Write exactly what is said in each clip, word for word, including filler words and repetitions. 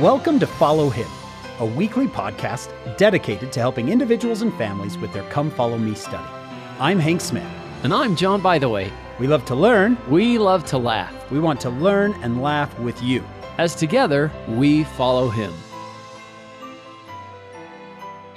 Welcome to Follow Him, a weekly podcast dedicated to helping individuals and families with their Come Follow Me study. I'm Hank Smith. And I'm John Bytheway. We love to learn. We love to laugh. We want to learn and laugh with you. As together, we follow Him.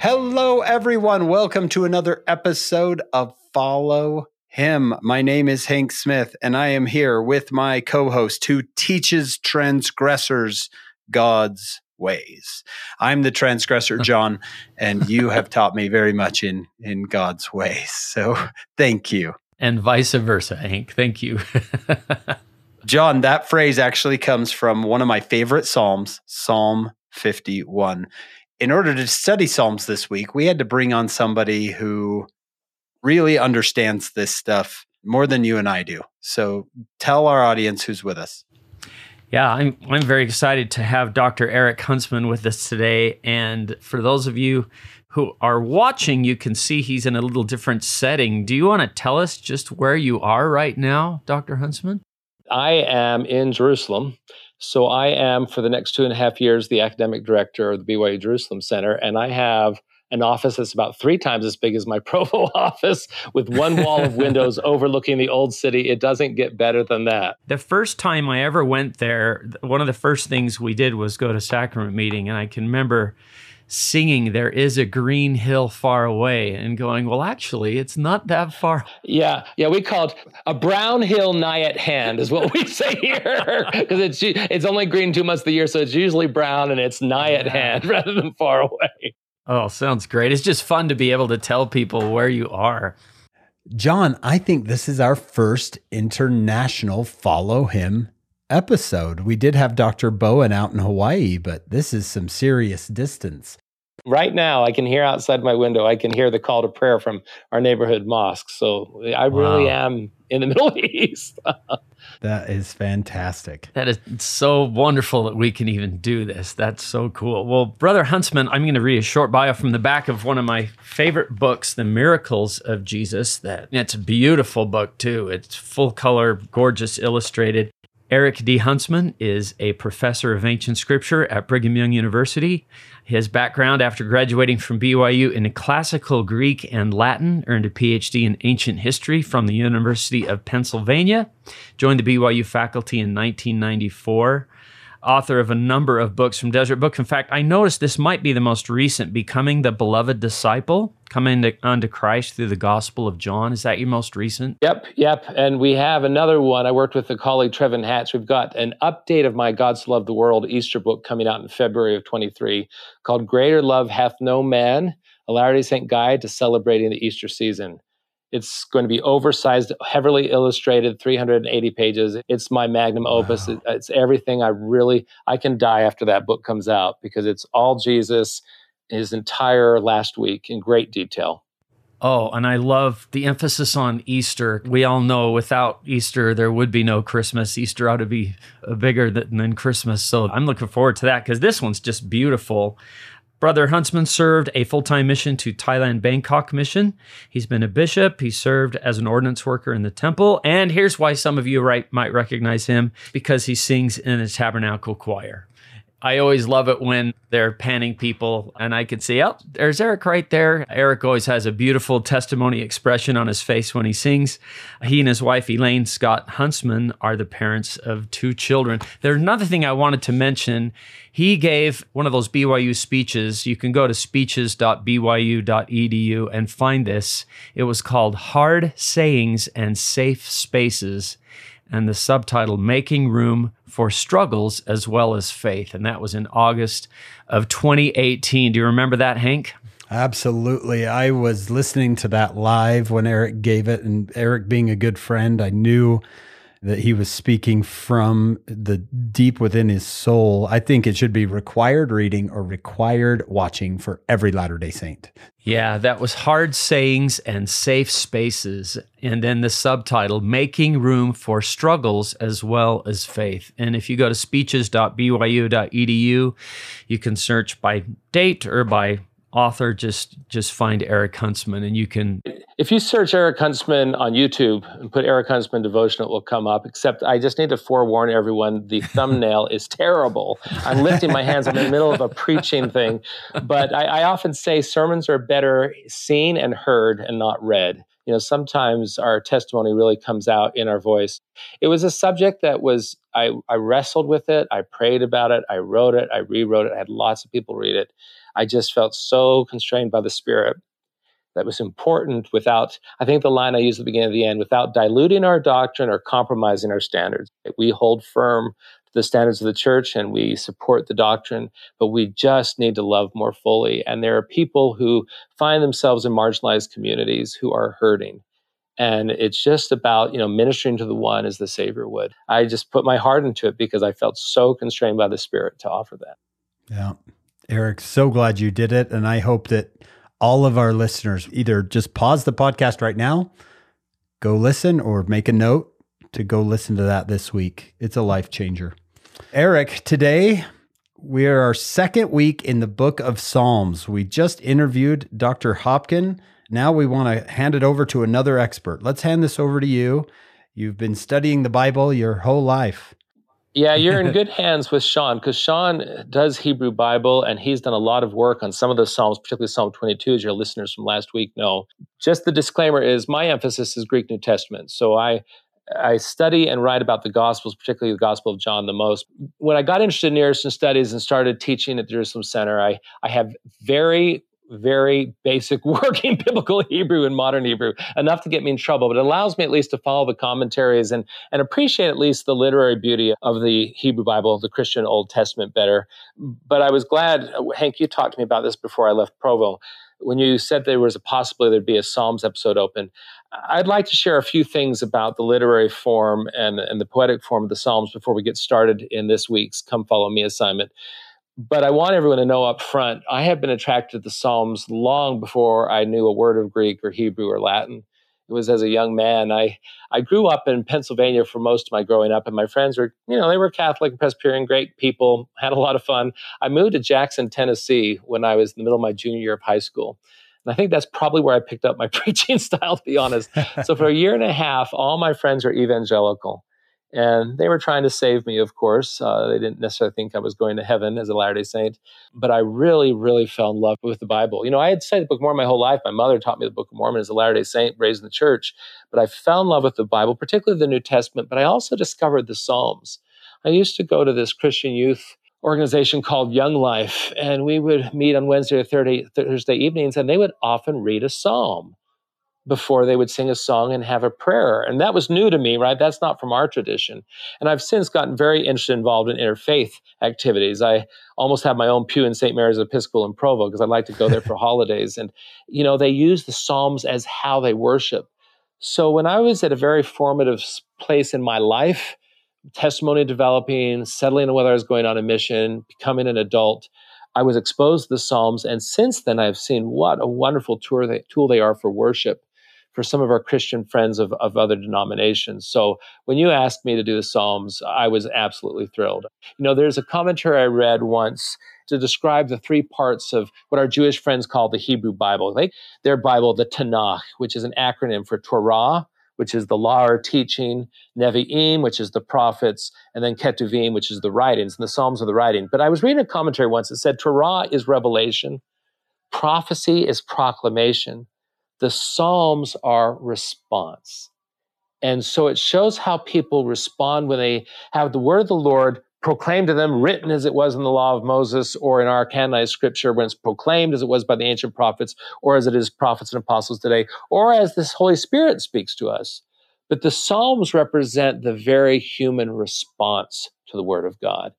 Hello, everyone. Welcome to another episode of Follow Him. My name is Hank Smith, and I am here with my co-host who teaches transgressors God's ways. I'm the transgressor, John, and you have taught me very much in, in God's ways. So thank you. And vice versa, Hank. Thank you. John, that phrase actually comes from one of my favorite Psalms, Psalm fifty-one. In order to study Psalms this week, we had to bring on somebody who really understands this stuff more than you and I do. So tell our audience who's with us. Yeah, I'm I'm very excited to have Doctor Eric Huntsman with us today. And for those of you who are watching, you can see he's in a little different setting. Do you want to tell us just where you are right now, Doctor Huntsman? I am in Jerusalem. So I am, for the next two and a half years, the academic director of the B Y U Jerusalem Center. And I have an office that's about three times as big as my Provo office with one wall of windows overlooking the old city. It doesn't get better than that. The first time I ever went there, one of the first things we did was go to sacrament meeting. And I can remember singing, "There is a green hill far away," and going, well, actually, it's not that far. Yeah, yeah, we call it a brown hill nigh at hand is what we say here, because it's it's only green two months of the year, so it's usually brown and it's nigh yeah. at hand rather than far away. Oh, sounds great. It's just fun to be able to tell people where you are. John, I think this is our first international Follow Him episode. We did have Doctor Bowen out in Hawaii, but this is some serious distance. Right now, I can hear outside my window, I can hear the call to prayer from our neighborhood mosque. So I wow. really am in the Middle East. That is fantastic. That is so wonderful that we can even do this. That's so cool. Well, Brother Huntsman, I'm going to read a short bio from the back of one of my favorite books, The Miracles of Jesus. That It's a beautiful book, too. It's full color, gorgeous, illustrated. Eric D. Huntsman is a professor of ancient scripture at Brigham Young University. His background, after graduating from B Y U in classical Greek and Latin, earned a P H D in ancient history from the University of Pennsylvania, joined the B Y U faculty in nineteen ninety-four, author of a number of books from Desert Book. In fact, I noticed this might be the most recent, Becoming the Beloved Disciple, Coming Unto Christ Through the Gospel of John. Is that your most recent? Yep, yep. And we have another one. I worked with a colleague, Trevin Hatch. We've got an update of my God So Loved the World Easter book coming out in February of twenty-three called Greater Love Hath No Man, A Latter-day Saint Guide to Celebrating the Easter Season. It's going to be oversized, heavily illustrated, three hundred eighty pages. It's my magnum opus. Wow. It's everything I really, I can die after that book comes out because it's all Jesus, his entire last week in great detail. Oh, and I love the emphasis on Easter. We all know without Easter, there would be no Christmas. Easter ought to be bigger than Christmas. So I'm looking forward to that because this one's just beautiful. Brother Huntsman served a full-time mission to Thailand Bangkok mission. He's been a bishop. He served as an ordnance worker in the temple. And here's why some of you right, might recognize him, because he sings in the Tabernacle Choir. I always love it when they're panning people and I could see, oh, there's Eric right there. Eric always has a beautiful testimony expression on his face when he sings. He and his wife, Elaine Scott Huntsman, are the parents of two children. There's another thing I wanted to mention. He gave one of those B Y U speeches. You can go to speeches dot b y u dot e d u and find this. It was called Hard Sayings and Safe Spaces, and the subtitle, Making Room for Struggles as Well as Faith. And that was in August of twenty eighteen. Do you remember that, Hank? Absolutely. I was listening to that live when Eric gave it, and Eric being a good friend, I knew that he was speaking from the deep within his soul. I think it should be required reading or required watching for every Latter-day Saint. Yeah, that was Hard Sayings and Safe Spaces. And then the subtitle, Making Room for Struggles as Well as Faith. And if you go to speeches dot b y u dot e d u, you can search by date or by author, just just find Eric Huntsman, and you can. If you search Eric Huntsman on YouTube and put Eric Huntsman devotion, it will come up. Except I just need to forewarn everyone: the thumbnail is terrible. I'm lifting my hands. I'm in the middle of a preaching thing, but I, I often say sermons are better seen and heard and not read. You know, sometimes our testimony really comes out in our voice. It was a subject that was, I, I wrestled with it. I prayed about it. I wrote it. I rewrote it. I had lots of people read it. I just felt so constrained by the Spirit. That was important without, I think the line I used at the beginning of the end, without diluting our doctrine or compromising our standards. We hold firm to the standards of the church and we support the doctrine, but we just need to love more fully. And there are people who find themselves in marginalized communities who are hurting. And it's just about, you know, ministering to the one as the Savior would. I just put my heart into it because I felt so constrained by the Spirit to offer that. Yeah. Eric, so glad you did it. And I hope that all of our listeners either just pause the podcast right now, go listen, or make a note to go listen to that this week. It's a life changer. Eric, today we are our second week in the book of Psalms. We just interviewed Doctor Hopkin. Now we want to hand it over to another expert. Let's hand this over to you. You've been studying the Bible your whole life. Yeah, you're in good hands with Sean, because Sean does Hebrew Bible, and he's done a lot of work on some of the Psalms, particularly Psalm twenty-two, as your listeners from last week know. Just the disclaimer is my emphasis is Greek New Testament. So I I study and write about the Gospels, particularly the Gospel of John, the most. When I got interested in Near Eastern studies and started teaching at the Jerusalem Center, I, I have very... very basic working biblical Hebrew and modern Hebrew, enough to get me in trouble, but it allows me at least to follow the commentaries and, and appreciate at least the literary beauty of the Hebrew Bible, the Christian Old Testament better. But I was glad, Hank, you talked to me about this before I left Provo. When you said there was a possibility there'd be a Psalms episode open, I'd like to share a few things about the literary form and, and the poetic form of the Psalms before we get started in this week's Come Follow Me assignment. But I want everyone to know up front, I have been attracted to the Psalms long before I knew a word of Greek or Hebrew or Latin. It was as a young man. I, I grew up in Pennsylvania for most of my growing up, and my friends were, you know, they were Catholic and Presbyterian, great people, had a lot of fun. I moved to Jackson, Tennessee when I was in the middle of my junior year of high school. And I think that's probably where I picked up my preaching style, to be honest. So for a year and a half, all my friends were evangelical. And they were trying to save me, of course. Uh, they didn't necessarily think I was going to heaven as a Latter-day Saint. But I really, really fell in love with the Bible. You know, I had studied the Book of Mormon my whole life. My mother taught me the Book of Mormon as a Latter-day Saint, raised in the church. But I fell in love with the Bible, particularly the New Testament. But I also discovered the Psalms. I used to go to this Christian youth organization called Young Life. And we would meet on Wednesday or Thursday, Thursday evenings, and they would often read a psalm before they would sing a song and have a prayer. And that was new to me, right? That's not from our tradition. And I've since gotten very interested involved in interfaith activities. I almost have my own pew in Saint Mary's Episcopal in Provo because I like to go there for holidays. And, you know, they use the Psalms as how they worship. So when I was at a very formative place in my life, testimony developing, settling on whether I was going on a mission, becoming an adult, I was exposed to the Psalms. And since then, I've seen what a wonderful tool they, tool they are for worship, for some of our Christian friends of, of other denominations. So when you asked me to do the Psalms, I was absolutely thrilled. You know, there's a commentary I read once to describe the three parts of what our Jewish friends call the Hebrew Bible. They, their Bible, the Tanakh, which is an acronym for Torah, which is the law or teaching, Nevi'im, which is the prophets, and then Ketuvim, which is the writings, and the Psalms are the writing. But I was reading a commentary once that said Torah is revelation, prophecy is proclamation, the Psalms are response. And so it shows how people respond when they have the word of the Lord proclaimed to them, written as it was in the law of Moses, or in our canonized scripture, when it's proclaimed as it was by the ancient prophets, or as it is prophets and apostles today, or as this Holy Spirit speaks to us. But the Psalms represent the very human response to the word of God.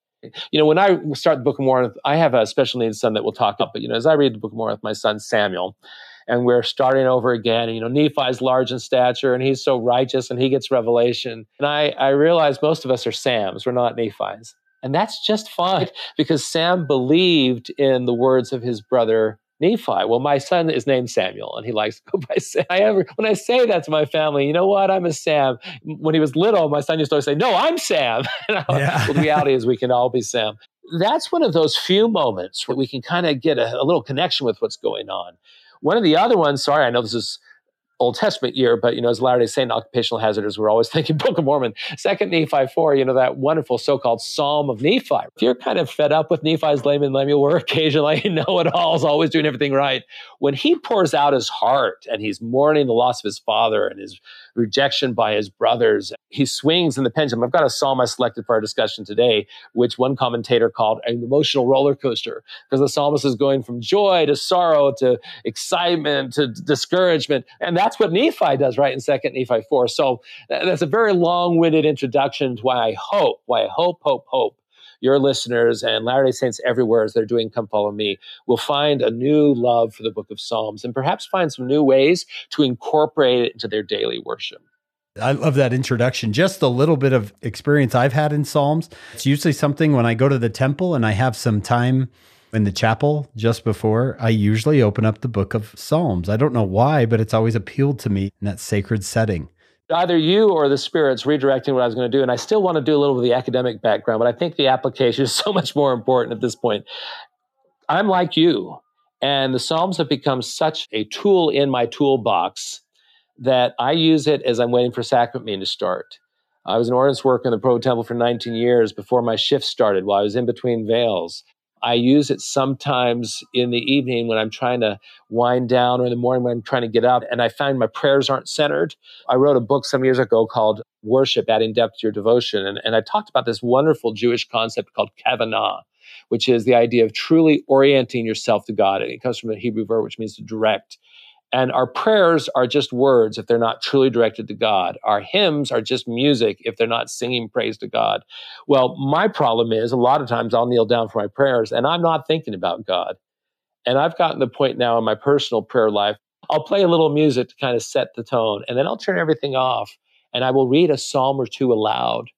You know, when I start the Book of Mormon, I have a special needs son that we'll talk about, but you know, as I read the Book of Mormon with my son, Samuel, and we're starting over again. And, you know, Nephi's large in stature, and he's so righteous, and he gets revelation. And I, I realize most of us are Sams. We're not Nephi's. And that's just fine, because Sam believed in the words of his brother Nephi. Well, my son is named Samuel, and he likes to go by Sam. I ever, when I say that to my family, you know what? I'm a Sam. When he was little, my son used to always say, no, I'm Sam. You know? Yeah. The reality is we can all be Sam. that's one of those few moments where we can kind of get a, a little connection with what's going on. One of the other ones, sorry, I know this is Old Testament year, but, you know, as Latter-day Saint occupational hazarders, we're always thinking Book of Mormon, Second Nephi four, you know, that wonderful so-called Psalm of Nephi. If you're kind of fed up with Nephi's layman Lemuel, occasionally know-it-alls, always doing everything right, when he pours out his heart and he's mourning the loss of his father and his rejection by his brothers, he swings in the pendulum. I've got a psalm I selected for our discussion today, which one commentator called an emotional roller coaster, because the psalmist is going from joy to sorrow to excitement to discouragement. And that's what Nephi does, right, in Second Nephi four. So that's a very long-winded introduction to why I hope, why I hope, hope, hope your listeners and Latter-day Saints everywhere, as they're doing Come Follow Me, will find a new love for the Book of Psalms and perhaps find some new ways to incorporate it into their daily worship. I love that introduction. Just a little bit of experience I've had in Psalms. It's usually something when I go to the temple and I have some time in the chapel just before, I usually open up the Book of Psalms. I don't know why, but it's always appealed to me in that sacred setting. Either you or the Spirit's redirecting what I was going to do. And I still want to do a little of the academic background, but I think the application is so much more important at this point. I'm like you, and the Psalms have become such a tool in my toolbox that I use it as I'm waiting for sacrament meeting to start. I was an ordinance worker in the Provo Temple for nineteen years before my shift started while I was in between veils. I use it sometimes in the evening when I'm trying to wind down, or in the morning when I'm trying to get up, and I find my prayers aren't centered. I wrote a book some years ago called Worship, Adding Depth to Your Devotion, and, and I talked about this wonderful Jewish concept called kavanah, which is the idea of truly orienting yourself to God. It comes from a Hebrew verb, which means to direct. And our prayers are just words if they're not truly directed to God. Our hymns are just music if they're not singing praise to God. Well, my problem is a lot of times I'll kneel down for my prayers and I'm not thinking about God. And I've gotten to the point now in my personal prayer life, I'll play a little music to kind of set the tone, and then I'll turn everything off and I will read a psalm or two aloud.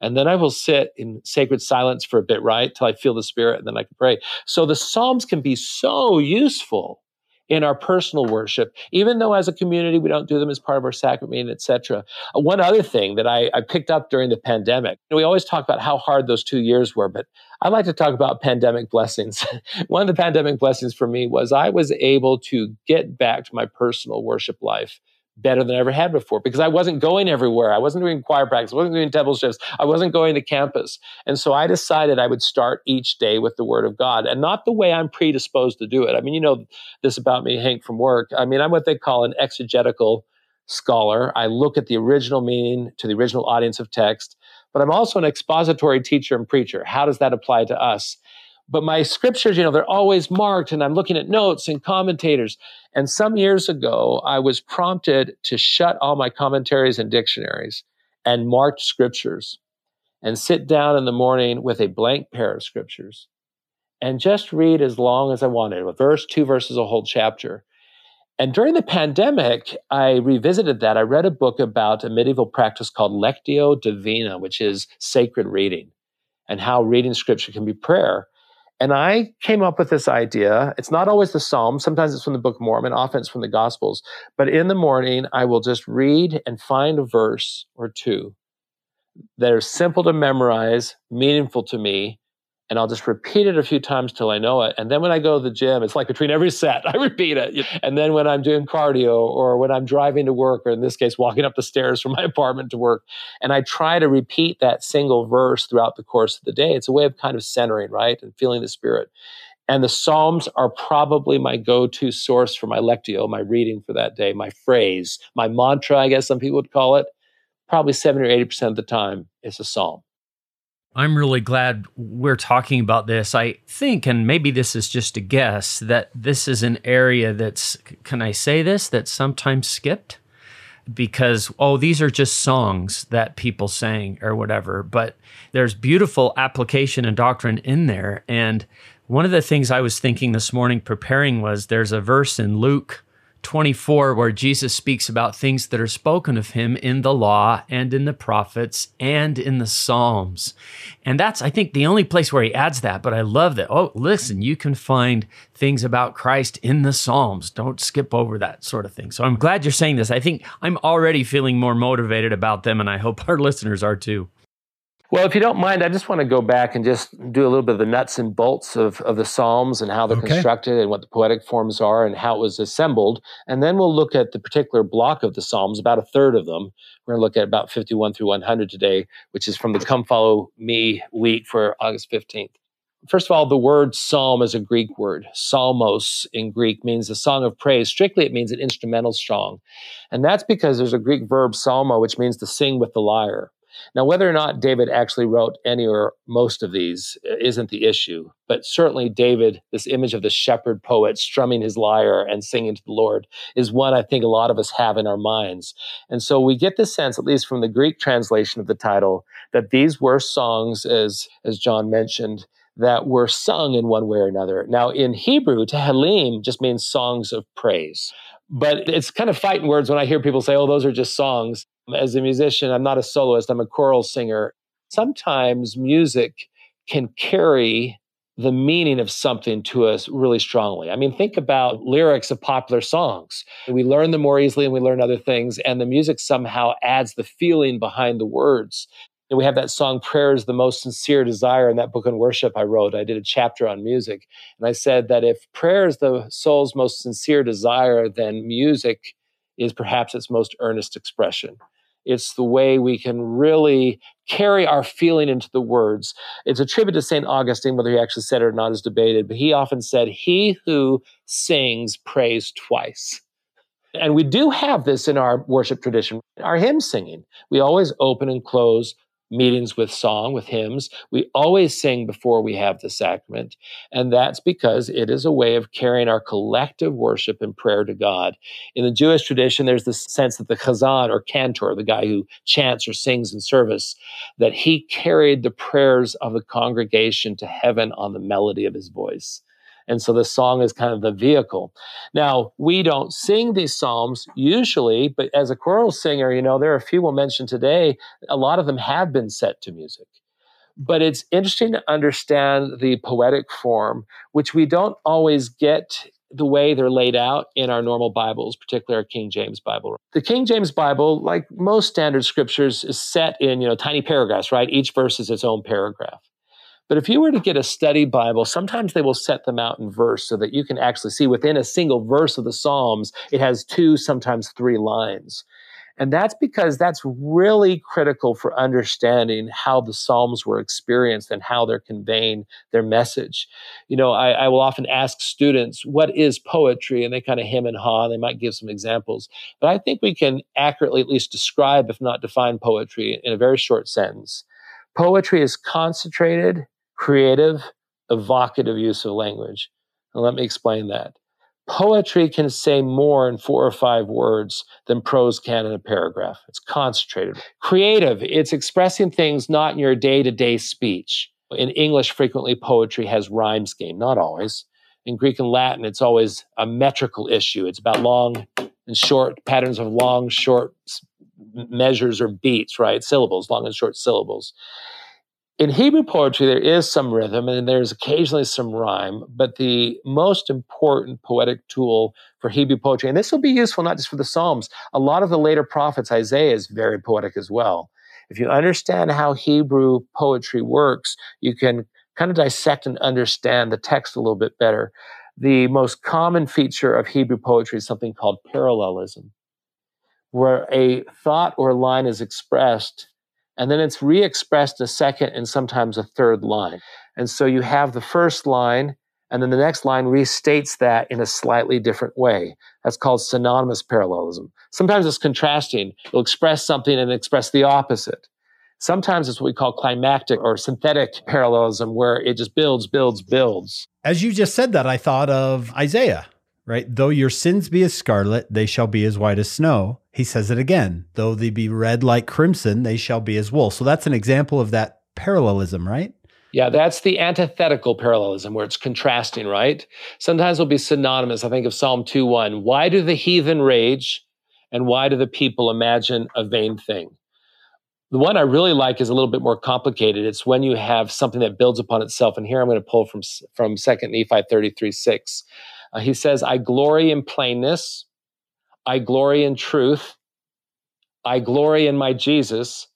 And then I will sit in sacred silence for a bit, right, till I feel the Spirit, and then I can pray. So the Psalms can be so useful in our personal worship, even though as a community we don't do them as part of our sacrament meeting, et cetera. One other thing that I, I picked up during the pandemic, and we always talk about how hard those two years were, but I like to talk about pandemic blessings. One of the pandemic blessings for me was I was able to get back to my personal worship life better than I ever had before, because I wasn't going everywhere. I wasn't doing choir practice. I wasn't doing temple shifts. I wasn't going to campus. And so I decided I would start each day with the Word of God, and not the way I'm predisposed to do it. I mean, you know this about me, Hank, from work. I mean, I'm what they call an exegetical scholar. I look at the original meaning to the original audience of text, but I'm also an expository teacher and preacher. How does that apply to us? But my scriptures, you know, they're always marked, and I'm looking at notes and commentators. And some years ago, I was prompted to shut all my commentaries and dictionaries and mark scriptures and sit down in the morning with a blank pair of scriptures and just read as long as I wanted, a verse, two verses, a whole chapter. And during the pandemic, I revisited that. I read a book about a medieval practice called Lectio Divina, which is sacred reading, and how reading scripture can be prayer. And I came up with this idea. It's not always the Psalms. Sometimes it's from the Book of Mormon, often it's from the Gospels. But in the morning, I will just read and find a verse or two that are simple to memorize, meaningful to me, and I'll just repeat it a few times till I know it. And then when I go to the gym, it's like between every set, I repeat it. And then when I'm doing cardio, or when I'm driving to work, or in this case, walking up the stairs from my apartment to work, and I try to repeat that single verse throughout the course of the day. It's a way of kind of centering, right, and feeling the Spirit. And the Psalms are probably my go-to source for my lectio, my reading for that day, my phrase, my mantra, I guess some people would call it. Probably seventy or eighty percent of the time, it's a Psalm. I'm really glad we're talking about this. I think, and maybe this is just a guess, that this is an area that's, can I say this, that's sometimes skipped? Because, oh, these are just songs that people sang or whatever, but there's beautiful application and doctrine in there. And one of the things I was thinking this morning preparing was there's a verse in Luke twenty-four where Jesus speaks about things that are spoken of him in the law and in the prophets and in the Psalms. And that's, I think, the only place where he adds that, but I love that. Oh, listen, you can find things about Christ in the Psalms. Don't skip over that sort of thing. So I'm glad you're saying this. I think I'm already feeling more motivated about them, and I hope our listeners are too. Well, if you don't mind, I just want to go back and just do a little bit of the nuts and bolts of, of the Psalms and how they're okay. constructed and what the poetic forms are and how it was assembled. And then we'll look at the particular block of the Psalms, about a third of them. We're going to look at about fifty-one through one hundred today, which is from the Come Follow Me week for August fifteenth. First of all, the word psalm is a Greek word. Psalmos in Greek means the song of praise. Strictly, it means an instrumental song. And that's because there's a Greek verb, psalmo, which means to sing with the lyre. Now, whether or not David actually wrote any or most of these isn't the issue, but certainly David, this image of the shepherd poet strumming his lyre and singing to the Lord, is one I think a lot of us have in our minds. And so we get the sense, at least from the Greek translation of the title, that these were songs, as, as John mentioned, that were sung in one way or another. Now, in Hebrew, tehillim just means songs of praise. But it's kind of fighting words when I hear people say, oh, those are just songs. As a musician, I'm not a soloist, I'm a choral singer. Sometimes music can carry the meaning of something to us really strongly. I mean, think about lyrics of popular songs. We learn them more easily and we learn other things, and the music somehow adds the feeling behind the words. And we have that song, Prayer is the Most Sincere Desire. In that book on worship I wrote, I did a chapter on music. And I said that if prayer is the soul's most sincere desire, then music is perhaps its most earnest expression. It's the way we can really carry our feeling into the words. It's attributed to Saint Augustine, whether he actually said it or not is debated, but he often said, he who sings prays twice. And we do have this in our worship tradition, our hymn singing. We always open and close meetings with song, with hymns. We always sing before we have the sacrament. And that's because it is a way of carrying our collective worship and prayer to God. In the Jewish tradition, there's this sense that the chazan or cantor, the guy who chants or sings in service, that he carried the prayers of the congregation to heaven on the melody of his voice. And so the song is kind of the vehicle. Now, we don't sing these psalms usually, but as a choral singer, you know, there are a few we'll mention today. A lot of them have been set to music. But it's interesting to understand the poetic form, which we don't always get the way they're laid out in our normal Bibles, particularly our King James Bible. The King James Bible, like most standard scriptures, is set in, you know, tiny paragraphs, right? Each verse is its own paragraph. But if you were to get a study Bible, sometimes they will set them out in verse so that you can actually see within a single verse of the Psalms, it has two, sometimes three lines. And that's because that's really critical for understanding how the Psalms were experienced and how they're conveying their message. You know, I, I will often ask students, what is poetry? And they kind of hem and haw. They might give some examples. But I think we can accurately at least describe, if not define, poetry in a very short sentence. Poetry is concentrated, creative, evocative use of language. And let me explain that. Poetry can say more in four or five words than prose can in a paragraph. It's concentrated. Creative, it's expressing things not in your day-to-day speech. In English, frequently poetry has rhyme scheme, not always. In Greek and Latin, it's always a metrical issue. It's about long and short, patterns of long, short measures or beats, right? Syllables, long and short syllables. In Hebrew poetry, there is some rhythm and there's occasionally some rhyme, but the most important poetic tool for Hebrew poetry, and this will be useful not just for the Psalms, a lot of the later prophets, Isaiah is very poetic as well. If you understand how Hebrew poetry works, you can kind of dissect and understand the text a little bit better. The most common feature of Hebrew poetry is something called parallelism, where a thought or line is expressed and then it's re-expressed a second and sometimes a third line. And so you have the first line, and then the next line restates that in a slightly different way. That's called synonymous parallelism. Sometimes it's contrasting. It'll express something and express the opposite. Sometimes it's what we call climactic or synthetic parallelism, where it just builds, builds, builds. As you just said that, I thought of Isaiah, right? Though your sins be as scarlet, they shall be as white as snow. He says it again, though they be red like crimson, they shall be as wool. So that's an example of that parallelism, right? Yeah, that's the antithetical parallelism where it's contrasting, right? Sometimes it'll be synonymous. I think of Psalm two one, why do the heathen rage and why do the people imagine a vain thing? The one I really like is a little bit more complicated. It's when you have something that builds upon itself. And here I'm going to pull from, from Second Nephi thirty-three six. Uh, he says, I glory in plainness. I glory in truth. I glory in my Jesus,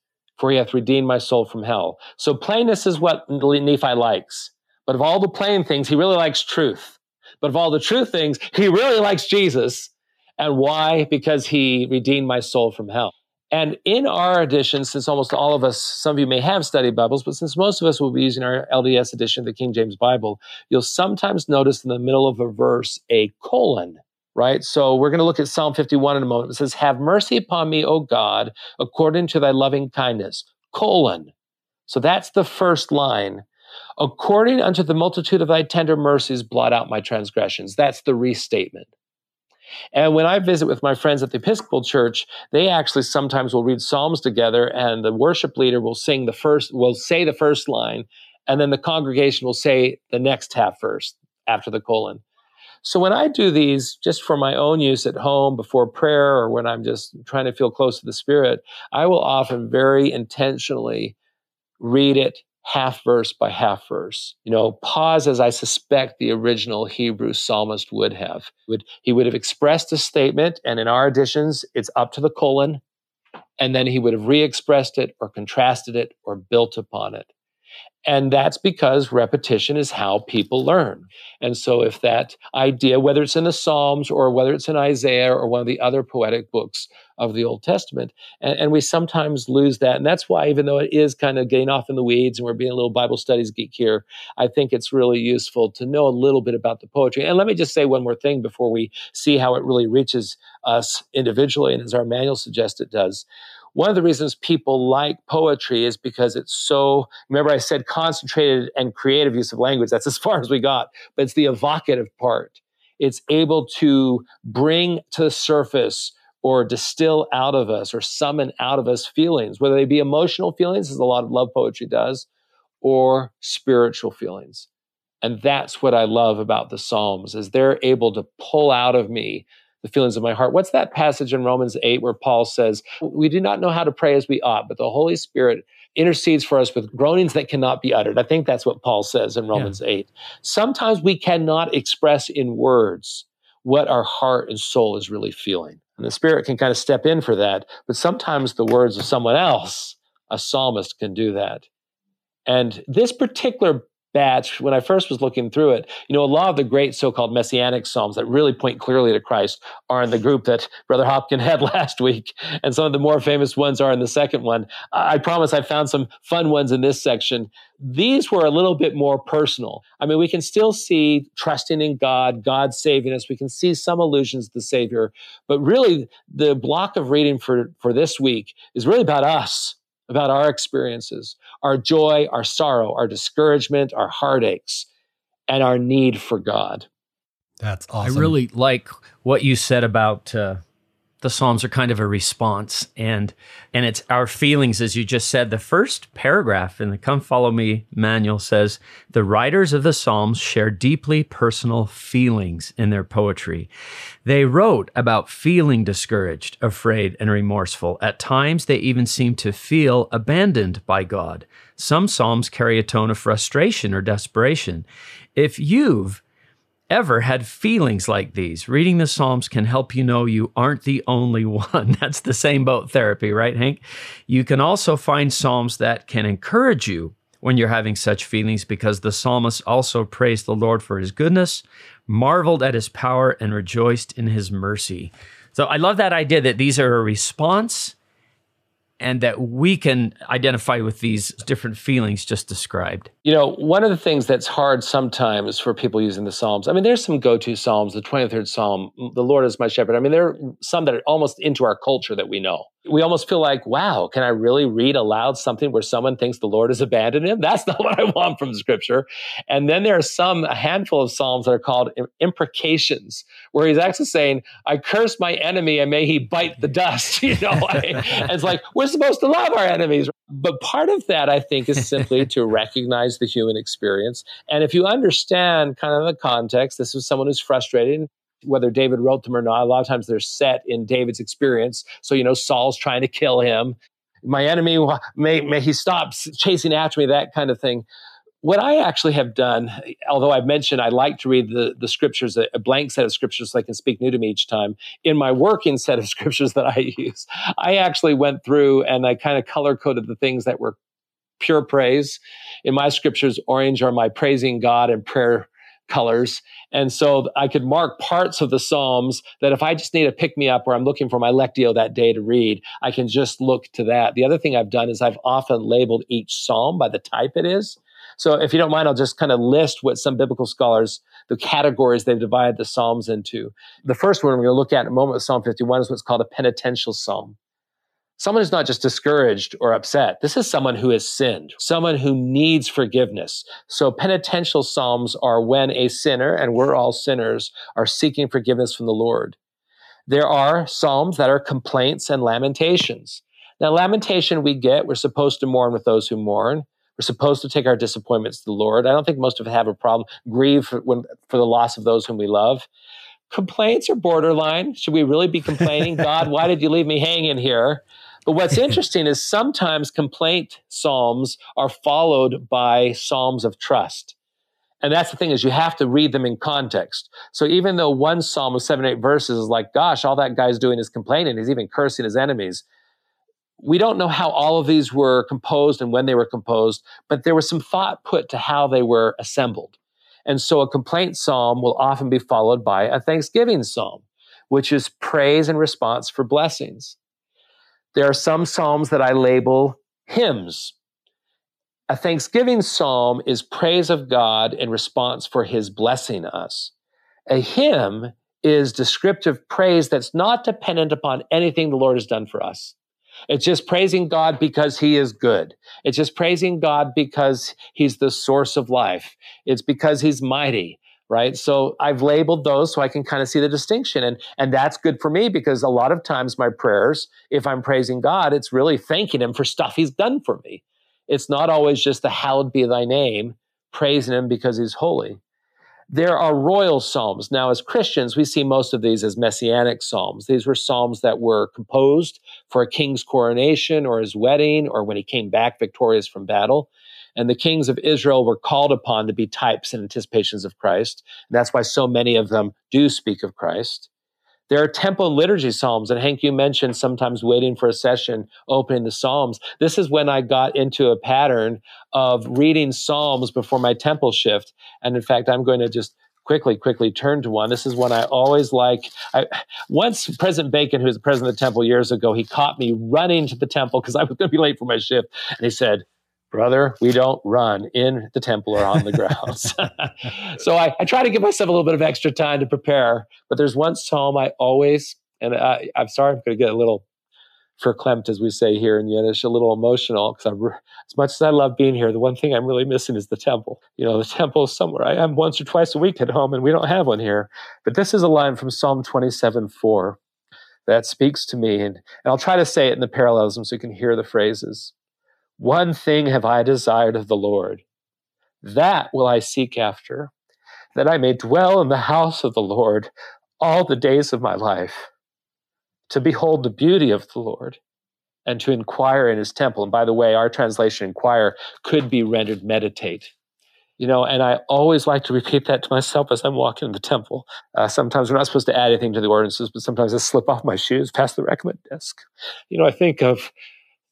for he hath redeemed my soul from hell. So plainness is what Nephi likes. But of all the plain things, he really likes truth. But of all the true things, he really likes Jesus. And why? Because he redeemed my soul from hell. And in our edition, since almost all of us, some of you may have study Bibles, but since most of us will be using our L D S edition of the King James Bible, you'll sometimes notice in the middle of a verse a colon, right? So we're going to look at Psalm fifty-one in a moment. It says, have mercy upon me, O God, according to thy loving kindness, colon. So that's the first line. According unto the multitude of thy tender mercies, blot out my transgressions. That's the restatement. And when I visit with my friends at the Episcopal Church, they actually sometimes will read Psalms together, and the worship leader will sing the first, will say the first line, and then the congregation will say the next half first after the colon. So when I do these just for my own use at home before prayer, or when I'm just trying to feel close to the Spirit, I will often very intentionally read it half verse by half verse, you know, pause as I suspect the original Hebrew psalmist would have. Would, he would have expressed a statement, and in our editions, it's up to the colon, and then he would have re-expressed it or contrasted it or built upon it. And that's because repetition is how people learn. And so if that idea, whether it's in the Psalms or whether it's in Isaiah or one of the other poetic books of the Old Testament, and, and we sometimes lose that. And that's why, even though it is kind of getting off in the weeds and we're being a little Bible studies geek here, I think it's really useful to know a little bit about the poetry. And let me just say one more thing before we see how it really reaches us individually and as our manual suggests it does. One of the reasons people like poetry is because it's so, remember I said concentrated and creative use of language. That's as far as we got, but it's the evocative part. It's able to bring to the surface or distill out of us or summon out of us feelings, whether they be emotional feelings, as a lot of love poetry does, or spiritual feelings. And that's what I love about the Psalms, is they're able to pull out of me the feelings of my heart. What's that passage in Romans eight where Paul says, we do not know how to pray as we ought, but the Holy Spirit intercedes for us with groanings that cannot be uttered. I think that's what Paul says in Romans yeah. eight. Sometimes we cannot express in words what our heart and soul is really feeling. And the Spirit can kind of step in for that, but sometimes the words of someone else, a psalmist, can do that. And this particular batch, when I first was looking through it, you know, a lot of the great so-called messianic psalms that really point clearly to Christ are in the group that Brother Hopkin had last week, and some of the more famous ones are in the second one. I promise I found some fun ones in this section. These were a little bit more personal. I mean, we can still see trusting in God, God saving us. We can see some allusions to the Savior, but really the block of reading for, for this week is really about us, about our experiences, our joy, our sorrow, our discouragement, our heartaches, and our need for God. That's awesome. I really like what you said about uh, the Psalms are kind of a response, and and it's our feelings, as you just said. The first paragraph in the Come Follow Me manual says, the writers of the Psalms share deeply personal feelings in their poetry. They wrote about feeling discouraged, afraid, and remorseful. At times, they even seem to feel abandoned by God. Some Psalms carry a tone of frustration or desperation. If you've ever had feelings like these, reading the Psalms can help you know you aren't the only one. That's the same boat therapy, right, Hank? You can also find Psalms that can encourage you when you're having such feelings, because the psalmist also praised the Lord for his goodness, marveled at his power, and rejoiced in his mercy. So I love that idea that these are a response and that we can identify with these different feelings just described. You know, one of the things that's hard sometimes for people using the Psalms, I mean, there's some go-to Psalms, the twenty-third Psalm, the Lord is my shepherd. I mean, there are some that are almost into our culture that we know. We almost feel like, wow, can I really read aloud something where someone thinks the Lord has abandoned him? That's not what I want from Scripture. And then there are some, a handful of Psalms that are called imprecations, where he's actually saying, I curse my enemy and may he bite the dust. You know, I, and it's like, we're supposed to love our enemies. But part of that, I think, is simply to recognize the human experience. And if you understand kind of the context, this is someone who's frustrated, whether David wrote them or not. A lot of times they're set in David's experience. So, you know, Saul's trying to kill him. My enemy, may, may he stop chasing after me, that kind of thing. What I actually have done, although I've mentioned I like to read the, the scriptures, a, a blank set of scriptures so they can speak new to me each time, in my working set of scriptures that I use, I actually went through and I kind of color-coded the things that were pure praise. In my scriptures, orange are my praising God and prayer colors. And so I could mark parts of the Psalms that if I just need a pick-me-up or I'm looking for my Lectio that day to read, I can just look to that. The other thing I've done is I've often labeled each Psalm by the type it is. So if you don't mind, I'll just kind of list what some biblical scholars, the categories they've divided the Psalms into. The first one we're going to look at in a moment, Psalm fifty-one, is what's called a penitential Psalm. Someone who's not just discouraged or upset. This is someone who has sinned, someone who needs forgiveness. So penitential psalms are when a sinner, and we're all sinners, are seeking forgiveness from the Lord. There are psalms that are complaints and lamentations. Now, lamentation we get, we're supposed to mourn with those who mourn. We're supposed to take our disappointments to the Lord. I don't think most of us have a problem. Grieve for, when, for the loss of those whom we love. Complaints are borderline. Should we really be complaining? God, why did you leave me hanging here? But what's interesting is sometimes complaint psalms are followed by psalms of trust. And that's the thing, is you have to read them in context. So even though one psalm of seven, eight verses is like, gosh, all that guy's doing is complaining. He's even cursing his enemies. We don't know how all of these were composed and when they were composed, but there was some thought put to how they were assembled. And so a complaint psalm will often be followed by a thanksgiving psalm, which is praise and response for blessings. There are some psalms that I label hymns. A thanksgiving psalm is praise of God in response for his blessing us. A hymn is descriptive praise that's not dependent upon anything the Lord has done for us. It's just praising God because he is good. It's just praising God because he's the source of life. It's because he's mighty. Right? So I've labeled those so I can kind of see the distinction. And, and that's good for me because a lot of times my prayers, if I'm praising God, it's really thanking him for stuff he's done for me. It's not always just the hallowed be thy name, praising him because he's holy. There are royal psalms. Now, as Christians, we see most of these as messianic psalms. These were psalms that were composed for a king's coronation or his wedding or when he came back victorious from battle. And the kings of Israel were called upon to be types and anticipations of Christ. And that's why so many of them do speak of Christ. There are temple and liturgy psalms. And Hank, you mentioned sometimes waiting for a session, opening the psalms. This is when I got into a pattern of reading psalms before my temple shift. And in fact, I'm going to just quickly, quickly turn to one. This is one I always like. I, once President Bacon, who was the president of the temple years ago, he caught me running to the temple because I was going to be late for my shift. And he said, "Brother, we don't run in the temple or on the grounds." So I, I try to give myself a little bit of extra time to prepare. But there's one psalm I always, and I, I'm sorry, I'm going to get a little verklempt, as we say here in Yiddish, a little emotional, because I'm, as much as I love being here, the one thing I'm really missing is the temple. You know, the temple is somewhere. I am once or twice a week at home, and we don't have one here. But this is a line from Psalm twenty-seven four that speaks to me. And, and I'll try to say it in the parallelism so you can hear the phrases. "One thing have I desired of the Lord, that will I seek after, that I may dwell in the house of the Lord all the days of my life, to behold the beauty of the Lord, and to inquire in his temple." And by the way, our translation, inquire, could be rendered meditate. You know, and I always like to repeat that to myself as I'm walking in the temple. Uh, sometimes we're not supposed to add anything to the ordinances, but sometimes I slip off my shoes past the recommend desk. You know, I think of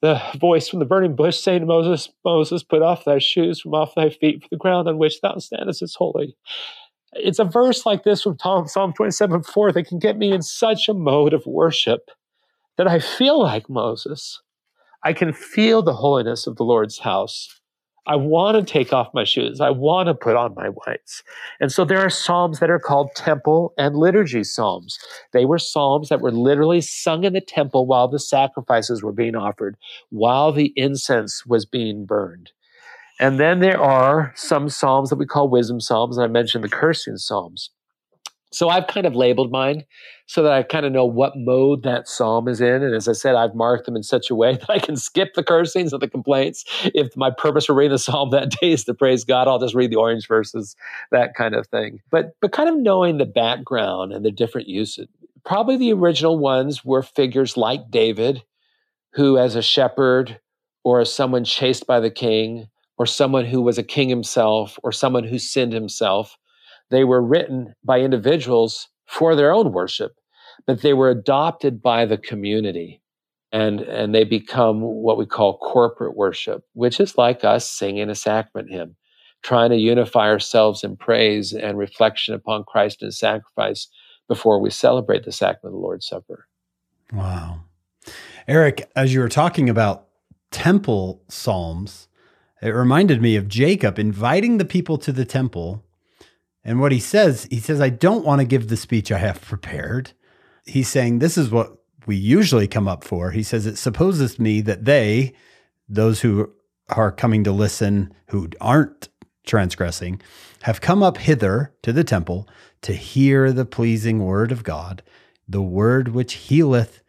the voice from the burning bush saying to Moses, "Moses, put off thy shoes from off thy feet, for the ground on which thou standest is holy." It's a verse like this from Psalm twenty-seven four that can get me in such a mode of worship that I feel like Moses. I can feel the holiness of the Lord's house. I want to take off my shoes. I want to put on my whites. And so there are psalms that are called temple and liturgy psalms. They were psalms that were literally sung in the temple while the sacrifices were being offered, while the incense was being burned. And then there are some psalms that we call wisdom psalms, and I mentioned the cursing psalms. So I've kind of labeled mine so that I kind of know what mode that psalm is in. And as I said, I've marked them in such a way that I can skip the cursings or the complaints. If my purpose for reading the psalm that day is to praise God, I'll just read the orange verses, that kind of thing. But, but kind of knowing the background and the different usage. Probably the original ones were figures like David, who as a shepherd or as someone chased by the king or someone who was a king himself, or someone who sinned himself. They were written by individuals for their own worship, but they were adopted by the community, and, and they become what we call corporate worship, which is like us singing a sacrament hymn, trying to unify ourselves in praise and reflection upon Christ and sacrifice before we celebrate the sacrament of the Lord's Supper. Wow. Eric, as you were talking about temple psalms, it reminded me of Jacob inviting the people to the temple. And what he says, he says, I don't want to give the speech I have prepared. He's saying, this is what we usually come up for. He says, it supposes me that they, those who are coming to listen, who aren't transgressing, have come up hither to the temple to hear the pleasing word of God, the word which healeth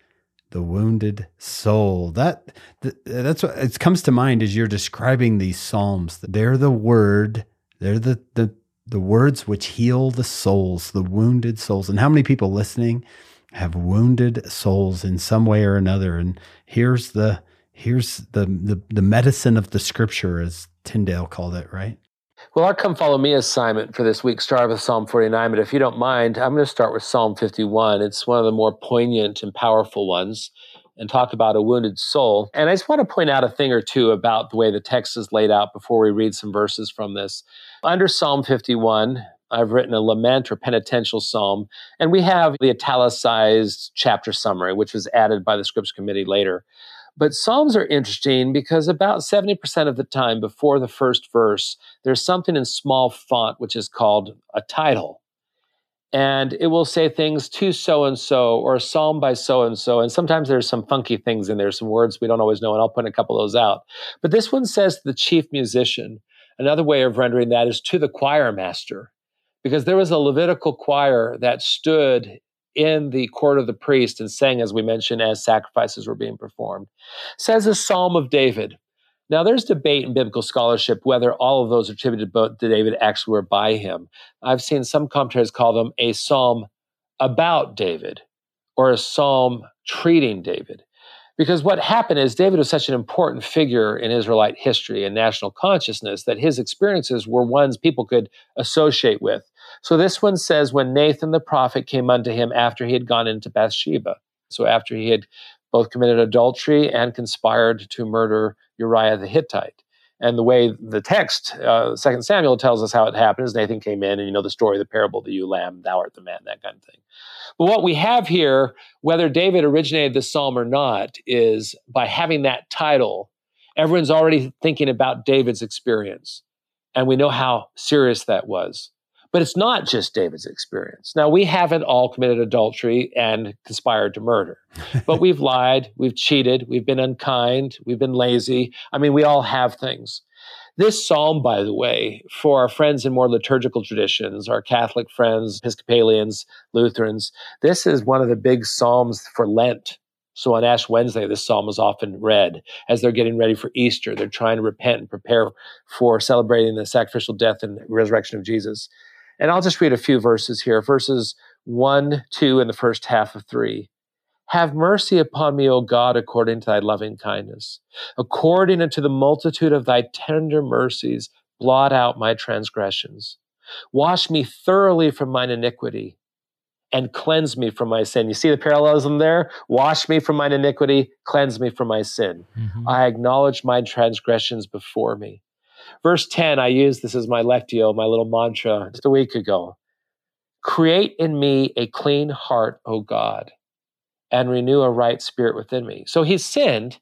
the wounded soul. That, that's what it comes to mind as you're describing these Psalms. They're the word, they're the, the, the words which heal the souls, the wounded souls. And how many people listening have wounded souls in some way or another? And here's the, here's the, the, the medicine of the scripture, as Tyndale called it, right? Well, our Come Follow Me assignment for this week started with Psalm forty-nine, but if you don't mind, I'm going to start with Psalm fifty-one. It's one of the more poignant and powerful ones, and talk about a wounded soul. And I just want to point out a thing or two about the way the text is laid out before we read some verses from this. Under Psalm fifty-one, I've written a lament or penitential psalm, and we have the italicized chapter summary, which was added by the Scripts Committee later. But Psalms are interesting because about seventy percent of the time before the first verse, there's something in small font which is called a title. And it will say things to so-and-so or a psalm by so-and-so. And sometimes there's some funky things in there, some words we don't always know, and I'll point a couple of those out. But this one says the chief musician. Another way of rendering that is to the choir master, because there was a Levitical choir that stood in the court of the priest and sang, as we mentioned, as sacrifices were being performed. It says a Psalm of David. Now, there's debate in biblical scholarship whether all of those attributed to David actually were by him. I've seen some commentators call them a psalm about David or a psalm treating David. Because what happened is David was such an important figure in Israelite history and national consciousness that his experiences were ones people could associate with. So this one says, when Nathan the prophet came unto him after he had gone into Bathsheba, so after he had both committed adultery and conspired to murder Uriah the Hittite. And the way the text, uh, Second Samuel, tells us how it happened is Nathan came in, and you know the story of the parable, the ewe lamb, thou art the man, that kind of thing. But what we have here, whether David originated the psalm or not, is by having that title, everyone's already thinking about David's experience. And we know how serious that was. But it's not just David's experience. Now, we haven't all committed adultery and conspired to murder, but we've lied, we've cheated, we've been unkind, we've been lazy. I mean, we all have things. This psalm, by the way, for our friends in more liturgical traditions, our Catholic friends, Episcopalians, Lutherans, this is one of the big psalms for Lent. So on Ash Wednesday, this psalm is often read as they're getting ready for Easter. They're trying to repent and prepare for celebrating the sacrificial death and resurrection of Jesus. And I'll just read a few verses here, verses one, two, and the first half of three. Have mercy upon me, O God, according to thy loving kindness. According unto the multitude of thy tender mercies, blot out my transgressions. Wash me thoroughly from mine iniquity and cleanse me from my sin. You see the parallelism there? Wash me from mine iniquity, cleanse me from my sin. Mm-hmm. I acknowledge my transgressions before me. Verse ten, I used this as my lectio, my little mantra, just a week ago. Create in me a clean heart, O God, and renew a right spirit within me. So he's sinned.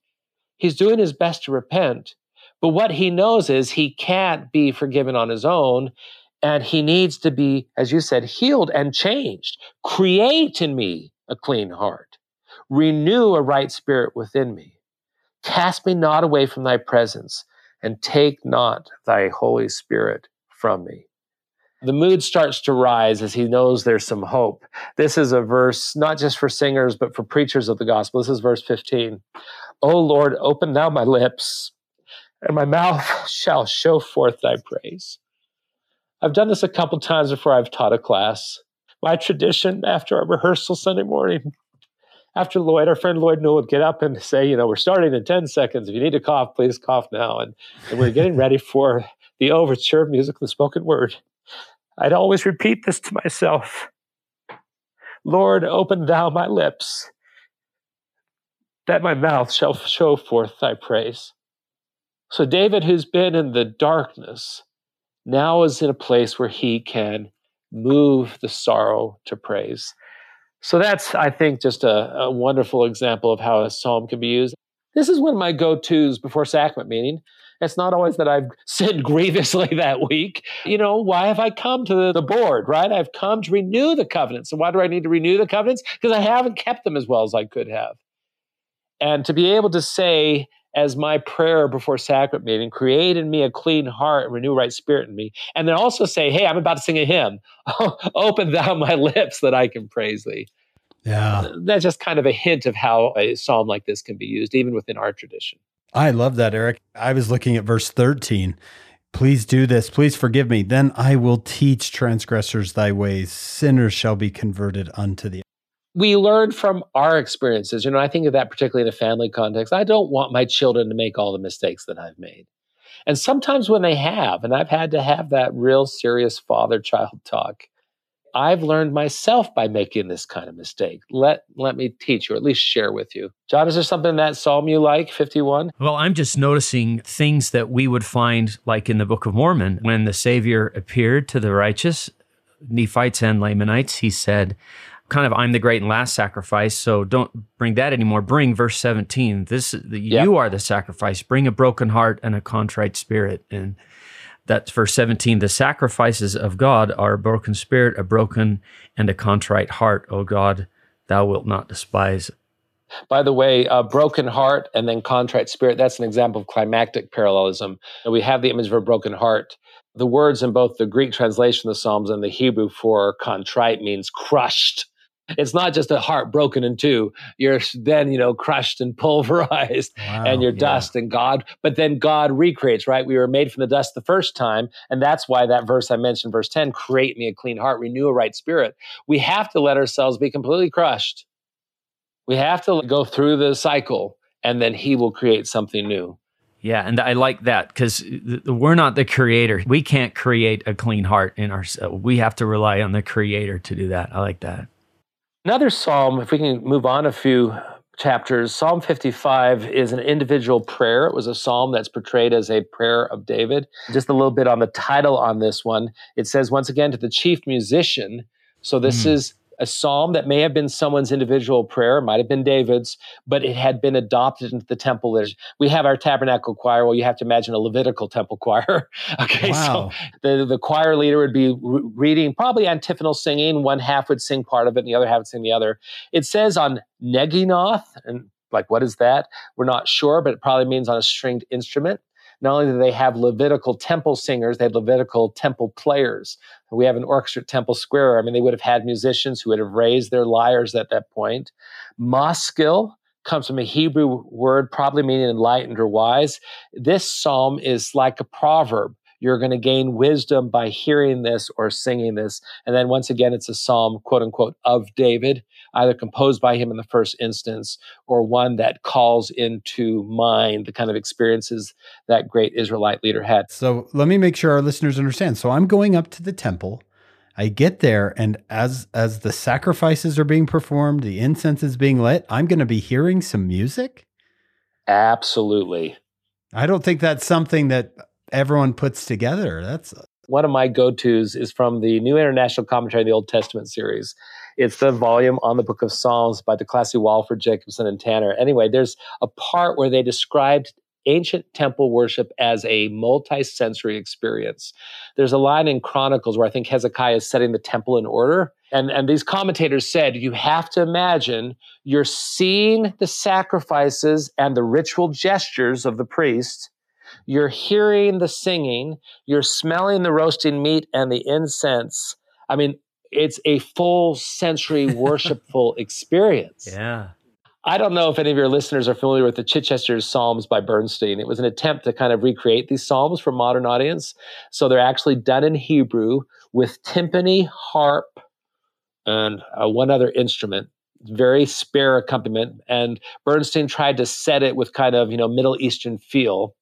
He's doing his best to repent. But what he knows is he can't be forgiven on his own, and he needs to be, as you said, healed and changed. Create in me a clean heart. Renew a right spirit within me. Cast me not away from thy presence, and take not thy Holy Spirit from me. The mood starts to rise as he knows there's some hope. This is a verse not just for singers, but for preachers of the gospel. This is verse fifteen. O Lord, open thou my lips, and my mouth shall show forth thy praise. I've done this a couple times before I've taught a class. My tradition after a rehearsal Sunday morning, after Lloyd, our friend Lloyd Newell would get up and say, you know, we're starting in ten seconds. If you need to cough, please cough now. And, and we're getting ready for the overture of music and the spoken word. I'd always repeat this to myself. Lord, open thou my lips, that my mouth shall show forth thy praise. So David, who's been in the darkness, now is in a place where he can move the sorrow to praise. So that's, I think, just a, a wonderful example of how a psalm can be used. This is one of my go-tos before sacrament meeting. It's not always that I've sinned grievously that week. You know, why have I come to the board, right? I've come to renew the covenants. So why do I need to renew the covenants? Because I haven't kept them as well as I could have. And to be able to say, as my prayer before sacrament meeting, create in me a clean heart and renew right spirit in me. And then also say, hey, I'm about to sing a hymn. Open thou my lips that I can praise thee. Yeah. That's just kind of a hint of how a psalm like this can be used, even within our tradition. I love that, Eric. I was looking at verse thirteen. Please do this. Please forgive me. Then I will teach transgressors thy ways. Sinners shall be converted unto thee. We learn from our experiences. You know, I think of that particularly in a family context. I don't want my children to make all the mistakes that I've made. And sometimes when they have, and I've had to have that real serious father-child talk, I've learned myself by making this kind of mistake. Let let me teach you, or at least share with you. John, is there something in that psalm you like, fifty-one? Well, I'm just noticing things that we would find, like in the Book of Mormon, when the Savior appeared to the righteous, Nephites and Lamanites, he said, kind of, I'm the great and last sacrifice, so don't bring that anymore. Bring verse seventeen. This the, yep. You are the sacrifice. Bring a broken heart and a contrite spirit. And that's verse seventeen. The sacrifices of God are a broken spirit, a broken and a contrite heart. O God, thou wilt not despise. By the way, a broken heart and then contrite spirit, that's an example of climactic parallelism. And we have the image of a broken heart. The words in both the Greek translation of the Psalms and the Hebrew for contrite means crushed. It's not just a heart broken in two. You're then, you know, crushed and pulverized, wow, and you're yeah. dust and God. But then God recreates, right? We were made from the dust the first time. And that's why that verse I mentioned, verse ten, create me a clean heart, renew a right spirit. We have to let ourselves be completely crushed. We have to go through the cycle, and then he will create something new. Yeah, and I like that, because th- we're not the creator. We can't create a clean heart in ourselves. We have to rely on the creator to do that. I like that. Another psalm, if we can move on a few chapters, Psalm fifty-five is an individual prayer. It was a psalm that's portrayed as a prayer of David. Just a little bit on the title on this one. It says, once again, to the chief musician. So this mm. is a psalm that may have been someone's individual prayer, might have been David's, but it had been adopted into the temple liturgy. We have our tabernacle choir. Well, you have to imagine a Levitical temple choir. Okay, wow. So the, the choir leader would be re- reading, probably antiphonal singing. One half would sing part of it, and the other half would sing the other. It says on neginoth, and like, what is that? We're not sure, but it probably means on a stringed instrument. Not only did they have Levitical temple singers, they had Levitical temple players. We have an orchestra at Temple Square. I mean, they would have had musicians who would have raised their lyres at that point. Maskil comes from a Hebrew word, probably meaning enlightened or wise. This psalm is like a proverb. You're going to gain wisdom by hearing this or singing this. And then once again, it's a psalm, quote unquote, of David, either composed by him in the first instance or one that calls into mind the kind of experiences that great Israelite leader had. So let me make sure our listeners understand. So I'm going up to the temple. I get there, and as as the sacrifices are being performed, the incense is being lit, I'm going to be hearing some music? Absolutely. I don't think that's something that everyone puts together. That's a- one of my go-tos is from the New International Commentary of the Old Testament series. It's the volume on the Book of Psalms by DeClassy, Walford, Jacobson, and Tanner. Anyway, there's a part where they described ancient temple worship as a multi-sensory experience. There's a line in Chronicles where I think Hezekiah is setting the temple in order. And, and these commentators said, you have to imagine you're seeing the sacrifices and the ritual gestures of the priest. You're hearing the singing, you're smelling the roasting meat and the incense. I mean, it's a full sensory worshipful experience. Yeah. I don't know if any of your listeners are familiar with the Chichester Psalms by Bernstein. It was an attempt to kind of recreate these psalms for a modern audience. So they're actually done in Hebrew with timpani, harp, and uh, one other instrument. very spare accompaniment, and Bernstein tried to set it with kind of, you know, Middle Eastern feel.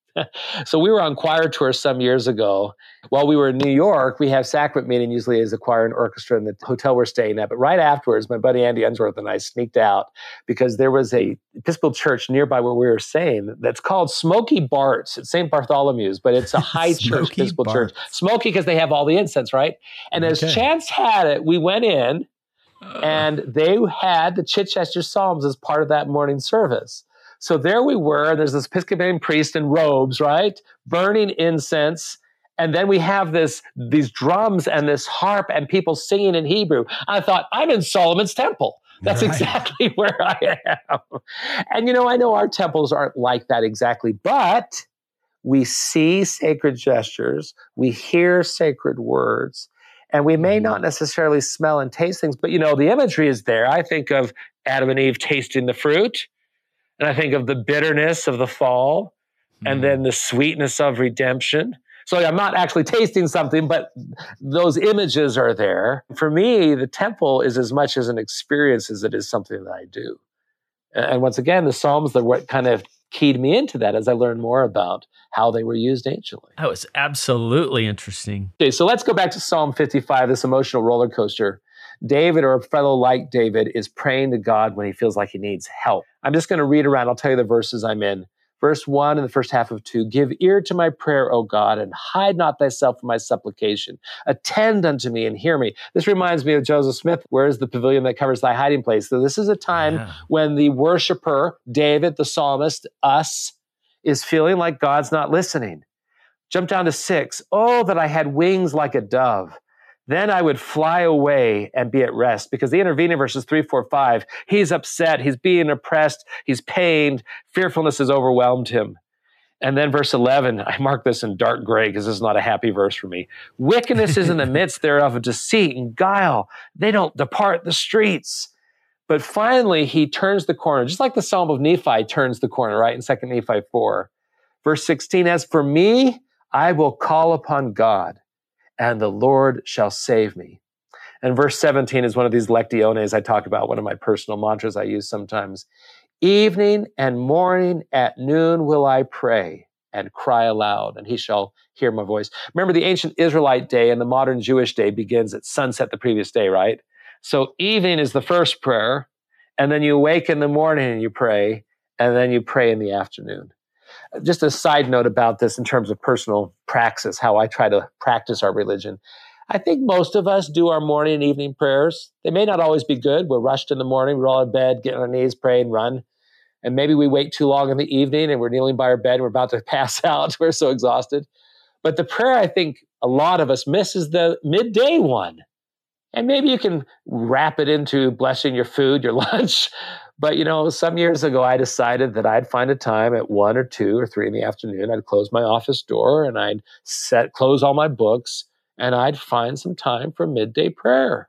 So we were on choir tour some years ago. While we were in New York, we have sacrament meeting usually as a choir and orchestra in the hotel we're staying at. But right afterwards, my buddy Andy Unsworth and I sneaked out because there was a Episcopal church nearby where we were staying that's called Smoky Bart's. It's Saint Bartholomew's, but it's a high church Episcopal Bart's. church. Smoky because they have all the incense, right? And okay. as chance had it, we went in uh. and they had the Chichester Psalms as part of that morning service. So there we were, there's this Episcopalian priest in robes, right? Burning incense. And then we have this, these drums and this harp and people singing in Hebrew. I thought, I'm in Solomon's temple. That's right. Exactly where I am. And you know, I know our temples aren't like that exactly, but we see sacred gestures, we hear sacred words, and we may not necessarily smell and taste things, but you know, the imagery is there. I think of Adam and Eve tasting the fruit. And I think of the bitterness of the fall and mm. then the sweetness of redemption. So I'm not actually tasting something, but those images are there. For me, the temple is as much as an experience as it is something that I do. And once again, the Psalms are what kind of keyed me into that as I learned more about how they were used anciently. That was absolutely interesting. Okay, so let's go back to Psalm fifty-five, this emotional roller coaster. David, or a fellow like David, is praying to God when he feels like he needs help. I'm just going to read around. I'll tell you the verses I'm in. Verse one and the first half of two. Give ear to my prayer, O God, and hide not thyself from my supplication. Attend unto me and hear me. This reminds me of Joseph Smith. Where is the pavilion that covers thy hiding place? So this is a time yeah. when the worshiper, David, the psalmist, us, is feeling like God's not listening. Jump down to six. Oh, that I had wings like a dove. Then I would fly away and be at rest, because the intervening verses three, four, five, he's upset, he's being oppressed, he's pained, fearfulness has overwhelmed him. And then verse eleven, I mark this in dark gray because this is not a happy verse for me. Wickedness is in the midst thereof of deceit and guile. They don't depart the streets. But finally, he turns the corner, just like the Psalm of Nephi turns the corner, right? In Second Nephi four, verse sixteen, as for me, I will call upon God, and the Lord shall save me. And verse seventeen is one of these lectiones I talk about, one of my personal mantras I use sometimes. Evening and morning at noon will I pray and cry aloud, and he shall hear my voice. Remember, the ancient Israelite day and the modern Jewish day begins at sunset the previous day, right? So evening is the first prayer, and then you wake in the morning and you pray, and then you pray in the afternoon. Just a side note about this in terms of personal praxis, how I try to practice our religion. I think most of us do our morning and evening prayers. They may not always be good. We're rushed in the morning. We're all in bed, get on our knees, pray and run. And maybe we wait too long in the evening and we're kneeling by our bed and we're about to pass out. We're so exhausted. But the prayer I think a lot of us miss is the midday one. And maybe you can wrap it into blessing your food, your lunch. But, you know, some years ago, I decided that I'd find a time at one or two or three in the afternoon. I'd close my office door and I'd set, close all my books, and I'd find some time for midday prayer.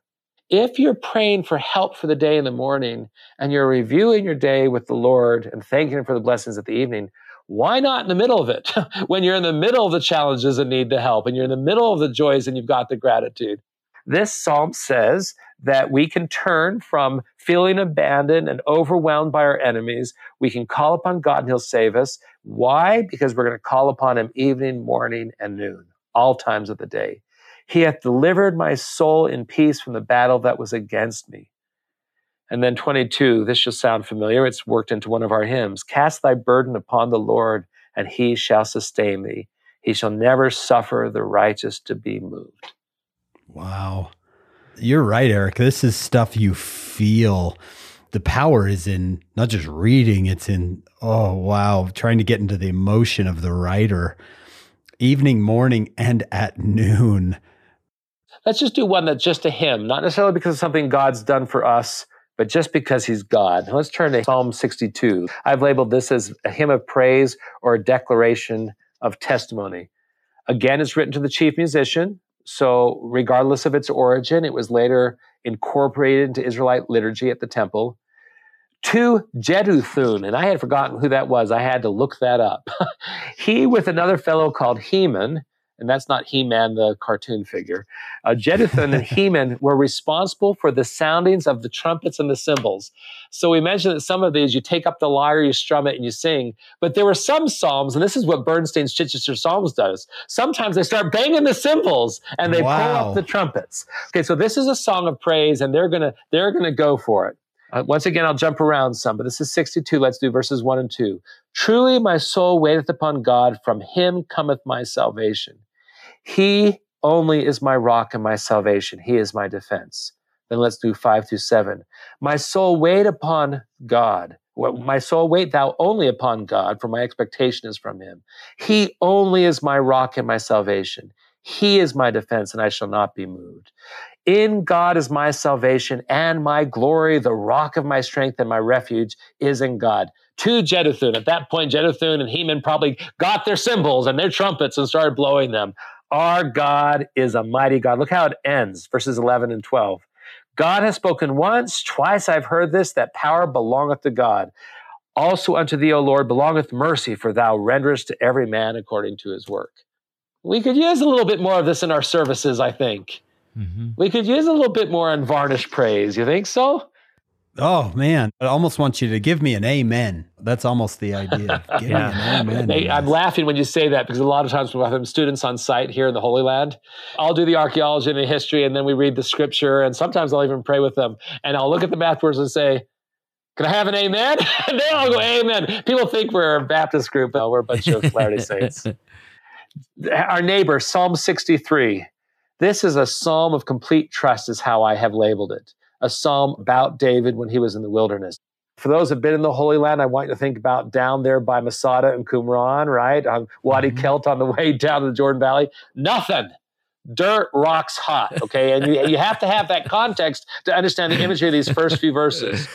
If you're praying for help for the day in the morning and you're reviewing your day with the Lord and thanking him for the blessings at the evening, why not in the middle of it? When you're in the middle of the challenges and need the help, and you're in the middle of the joys and you've got the gratitude. This psalm says that we can turn from feeling abandoned and overwhelmed by our enemies. We can call upon God and he'll save us. Why? Because we're going to call upon him evening, morning, and noon, all times of the day. He hath delivered my soul in peace from the battle that was against me. And then twenty-two, this shall sound familiar. It's worked into one of our hymns. Cast thy burden upon the Lord, and he shall sustain thee. He shall never suffer the righteous to be moved. Wow. You're right, Eric. This is stuff you feel. The power is in not just reading, it's in, oh, wow, trying to get into the emotion of the writer. Evening, morning, and at noon. Let's just do one that's just a hymn, not necessarily because of something God's done for us, but just because he's God. Now let's turn to Psalm sixty-two. I've labeled this as a hymn of praise or a declaration of testimony. Again, it's written to the chief musician. So regardless of its origin, it was later incorporated into Israelite liturgy at the temple. To Jeduthun, and I had forgotten who that was. I had to look that up. He, with another fellow called Heman, And that's not He-Man, the cartoon figure. Uh, Jeduthun and Heman were responsible for the soundings of the trumpets and the cymbals. So we mentioned that some of these, you take up the lyre, you strum it, and you sing. But there were some psalms, and this is what Bernstein's Chichester Psalms does. Sometimes they start banging the cymbals, and they wow. pull up the trumpets. Okay, so this is a song of praise, and they're gonna they're gonna go for it. Uh, once again, I'll jump around some, but this is sixty-two. Let's do verses one and two. Truly my soul waiteth upon God. From him cometh my salvation. He only is my rock and my salvation. He is my defense. Then let's do five through seven. My soul wait upon God. My soul wait thou only upon God, for my expectation is from him. He only is my rock and my salvation. He is my defense, and I shall not be moved. In God is my salvation and my glory. The rock of my strength and my refuge is in God. To Jeduthun. At that point, Jeduthun and Heman probably got their cymbals and their trumpets and started blowing them. Our God is a mighty God. Look how it ends, verses eleven and twelve. God has spoken once, twice I've heard this, that power belongeth to God. Also unto thee, O Lord, belongeth mercy, for thou renderest to every man according to his work. We could use a little bit more of this in our services, I think. Mm-hmm. We could use a little bit more unvarnished praise. You think so? Oh, man. I almost want you to give me an amen. That's almost the idea. Give yeah. me an amen. Hey, I'm laughing when you say that because a lot of times we have students on site here in the Holy Land. I'll do the archaeology and the history, and then we read the scripture, and sometimes I'll even pray with them. And I'll look at them afterwards and say, can I have an amen? And they all go, amen. People think we're a Baptist group, but we're a bunch of Latter-day Saints. Our neighbor, Psalm sixty-three. This is a psalm of complete trust is how I have labeled it. A psalm about David when he was in the wilderness. For those who've been in the Holy Land, I want you to think about down there by Masada and Qumran, right? On Wadi mm-hmm. Kelt on the way down to the Jordan Valley. Nothing. Dirt, rocks, hot, okay? And you, you have to have that context to understand the imagery of these first few verses.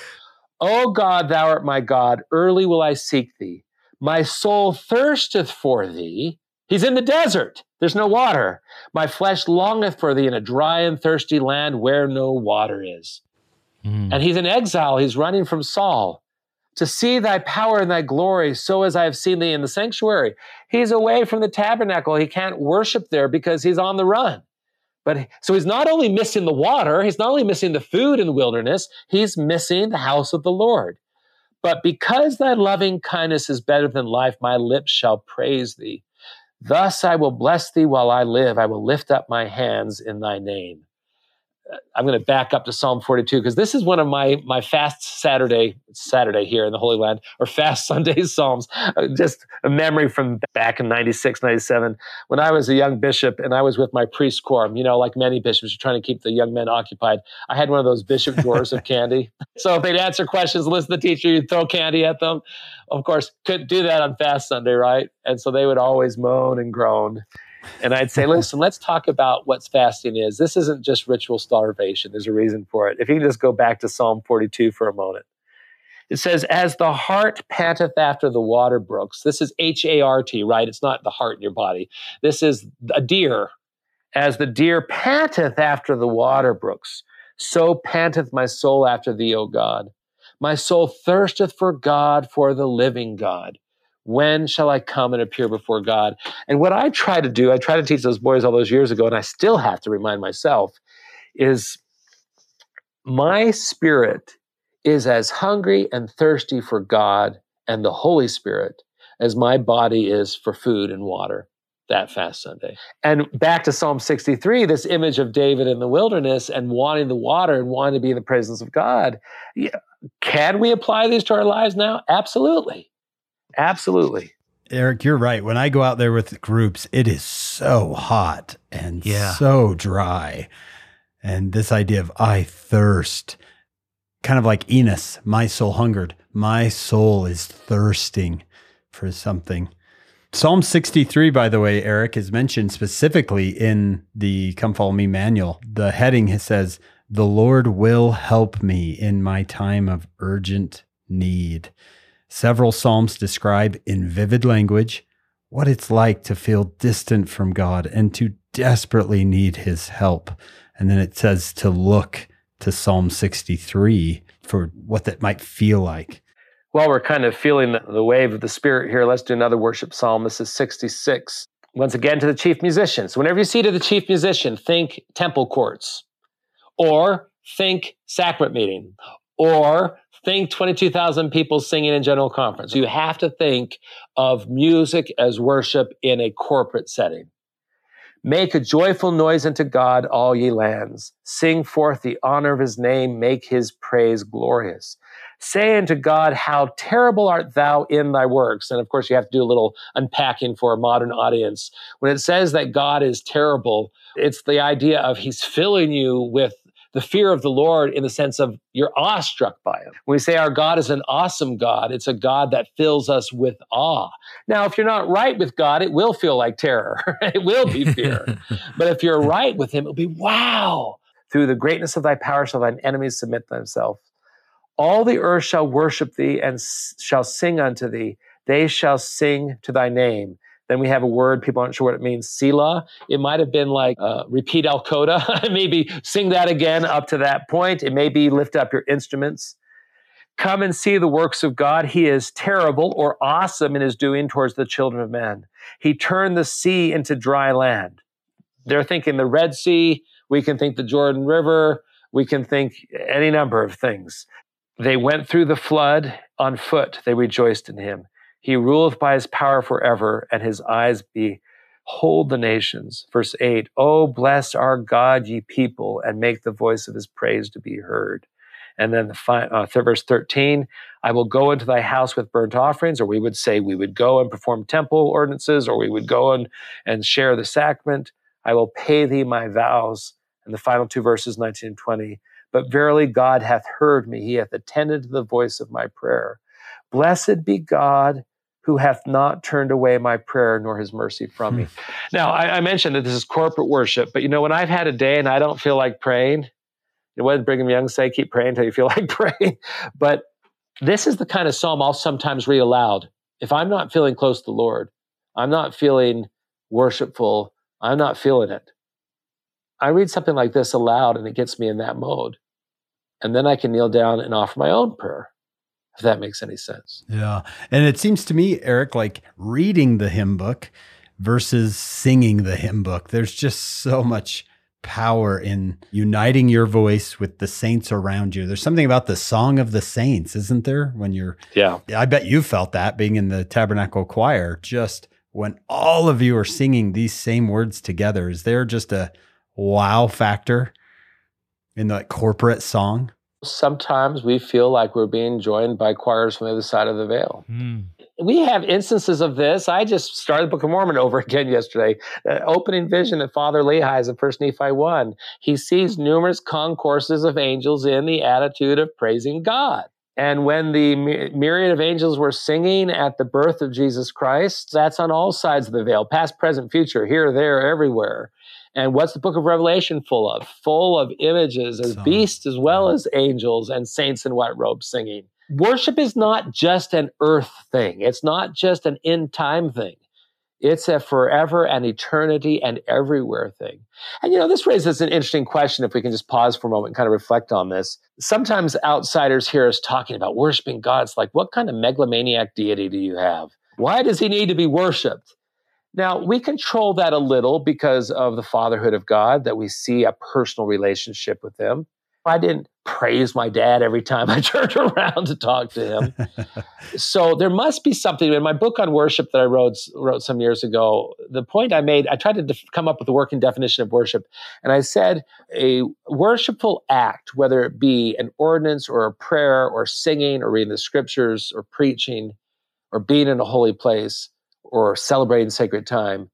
O God, thou art my God. Early will I seek thee. My soul thirsteth for thee. He's in the desert. There's no water. My flesh longeth for thee in a dry and thirsty land where no water is. Mm. And he's in exile. He's running from Saul. To see thy power and thy glory, so as I have seen thee in the sanctuary. He's away from the tabernacle. He can't worship there because he's on the run. But so he's not only missing the water, he's not only missing the food in the wilderness, he's missing the house of the Lord. But because thy loving kindness is better than life, my lips shall praise thee. Thus I will bless thee while I live. I will lift up my hands in thy name. I'm going to back up to Psalm forty-two because this is one of my, my fast Saturday, Saturday here in the Holy Land, or fast Sunday Psalms, just a memory from back in ninety-six, ninety-seven, when I was a young bishop and I was with my priest quorum. You know, like many bishops, you're trying to keep the young men occupied. I had one of those bishop drawers of candy. So if they'd answer questions, listen to the teacher, you'd throw candy at them. Of course, couldn't do that on fast Sunday, right? And so they would always moan and groan. And I'd say, listen, let's talk about what fasting is. This isn't just ritual starvation. There's a reason for it. If you can just go back to Psalm forty-two for a moment. It says, as the heart panteth after the water brooks. This is H A R T, right? It's not the heart in your body. This is a deer. As the deer panteth after the water brooks, so panteth my soul after thee, O God. My soul thirsteth for God, for the living God. When shall I come and appear before God? And what I try to do, I try to teach those boys all those years ago, and I still have to remind myself, is my spirit is as hungry and thirsty for God and the Holy Spirit as my body is for food and water that fast Sunday. And back to Psalm sixty-three, this image of David in the wilderness and wanting the water and wanting to be in the presence of God. Can we apply these to our lives now? Absolutely. Absolutely. Eric, you're right. When I go out there with groups, it is so hot and yeah. so dry. And this idea of I thirst, kind of like Enos, my soul hungered. My soul is thirsting for something. Psalm sixty-three, by the way, Eric, is mentioned specifically in the Come Follow Me manual. The heading says, the Lord will help me in my time of urgent need. Several psalms describe in vivid language what it's like to feel distant from God and to desperately need his help. And then it says to look to Psalm sixty-three for what that might feel like. Well, we're kind of feeling the wave of the Spirit here. Let's do another worship psalm. This is sixty-six. Once again, to the chief musician. So whenever you see to the chief musician, think temple courts, or think sacrament meeting, or think twenty-two thousand people singing in general conference. You have to think of music as worship in a corporate setting. Make a joyful noise unto God, all ye lands. Sing forth the honor of his name. Make his praise glorious. Say unto God, how terrible art thou in thy works. And of course, you have to do a little unpacking for a modern audience. When it says that God is terrible, it's the idea of he's filling you with the fear of the Lord in the sense of you're awestruck by him. When we say our God is an awesome God, it's a God that fills us with awe. Now, if you're not right with God, it will feel like terror. It will be fear. But if you're right with him, it'll be, wow. Through the greatness of thy power shall thine enemies submit themselves. All the earth shall worship thee and s- shall sing unto thee. They shall sing to thy name. Then we have a word, people aren't sure what it means, Selah. It might have been like uh, repeat Al Kodah, maybe sing that again up to that point. It may be lift up your instruments. Come and see the works of God. He is terrible or awesome in his doing towards the children of men. He turned the sea into dry land. They're thinking the Red Sea. We can think the Jordan River. We can think any number of things. They went through the flood on foot. They rejoiced in him. He ruleth by his power forever, and his eyes behold the nations. Verse eight, O bless our God, ye people, and make the voice of his praise to be heard. And then the fi- uh, verse thirteen, I will go into thy house with burnt offerings, or we would say we would go and perform temple ordinances, or we would go and, and share the sacrament. I will pay thee my vows. And the final two verses, nineteen and twenty, but verily God hath heard me. He hath attended to the voice of my prayer. Blessed be God, who hath not turned away my prayer, nor his mercy from me. Now, I, I mentioned that this is corporate worship, but you know, when I've had a day and I don't feel like praying, what did Brigham Young say? Keep praying until you feel like praying. But this is the kind of psalm I'll sometimes read aloud. If I'm not feeling close to the Lord, I'm not feeling worshipful, I'm not feeling it, I read something like this aloud and it gets me in that mode. And then I can kneel down and offer my own prayer. If that makes any sense. Yeah. And it seems to me, Eric, like reading the hymn book versus singing the hymn book, there's just so much power in uniting your voice with the saints around you. There's something about the song of the saints, isn't there? When you're, yeah, I bet you felt that being in the Tabernacle Choir, just when all of you are singing these same words together, is there just a wow factor in that corporate song? Sometimes we feel like we're being joined by choirs from the other side of the veil. Mm. We have instances of this. I just started the Book of Mormon over again yesterday. The opening vision of Father Lehi's in First Nephi one. He sees numerous concourses of angels in the attitude of praising God. And when the myriad of angels were singing at the birth of Jesus Christ, that's on all sides of the veil, past, present, future, here, there, everywhere. And what's the book of Revelation full of? Full of images as so, beasts as well yeah. as angels and saints in white robes singing. Worship is not just an earth thing. It's not just an end time thing. It's a forever and eternity and everywhere thing. And, you know, this raises an interesting question if we can just pause for a moment and kind of reflect on this. Sometimes outsiders hear us talking about worshiping God. It's like, what kind of megalomaniac deity do you have? Why does he need to be worshiped? Now, we control that a little because of the fatherhood of God, that we see a personal relationship with him. I didn't praise my dad every time I turned around to talk to him. So there must be something. In my book on worship that I wrote, wrote some years ago, the point I made, I tried to def- come up with a working definition of worship. And I said a worshipful act, whether it be an ordinance or a prayer or singing or reading the scriptures or preaching or being in a holy place, or celebrating sacred time,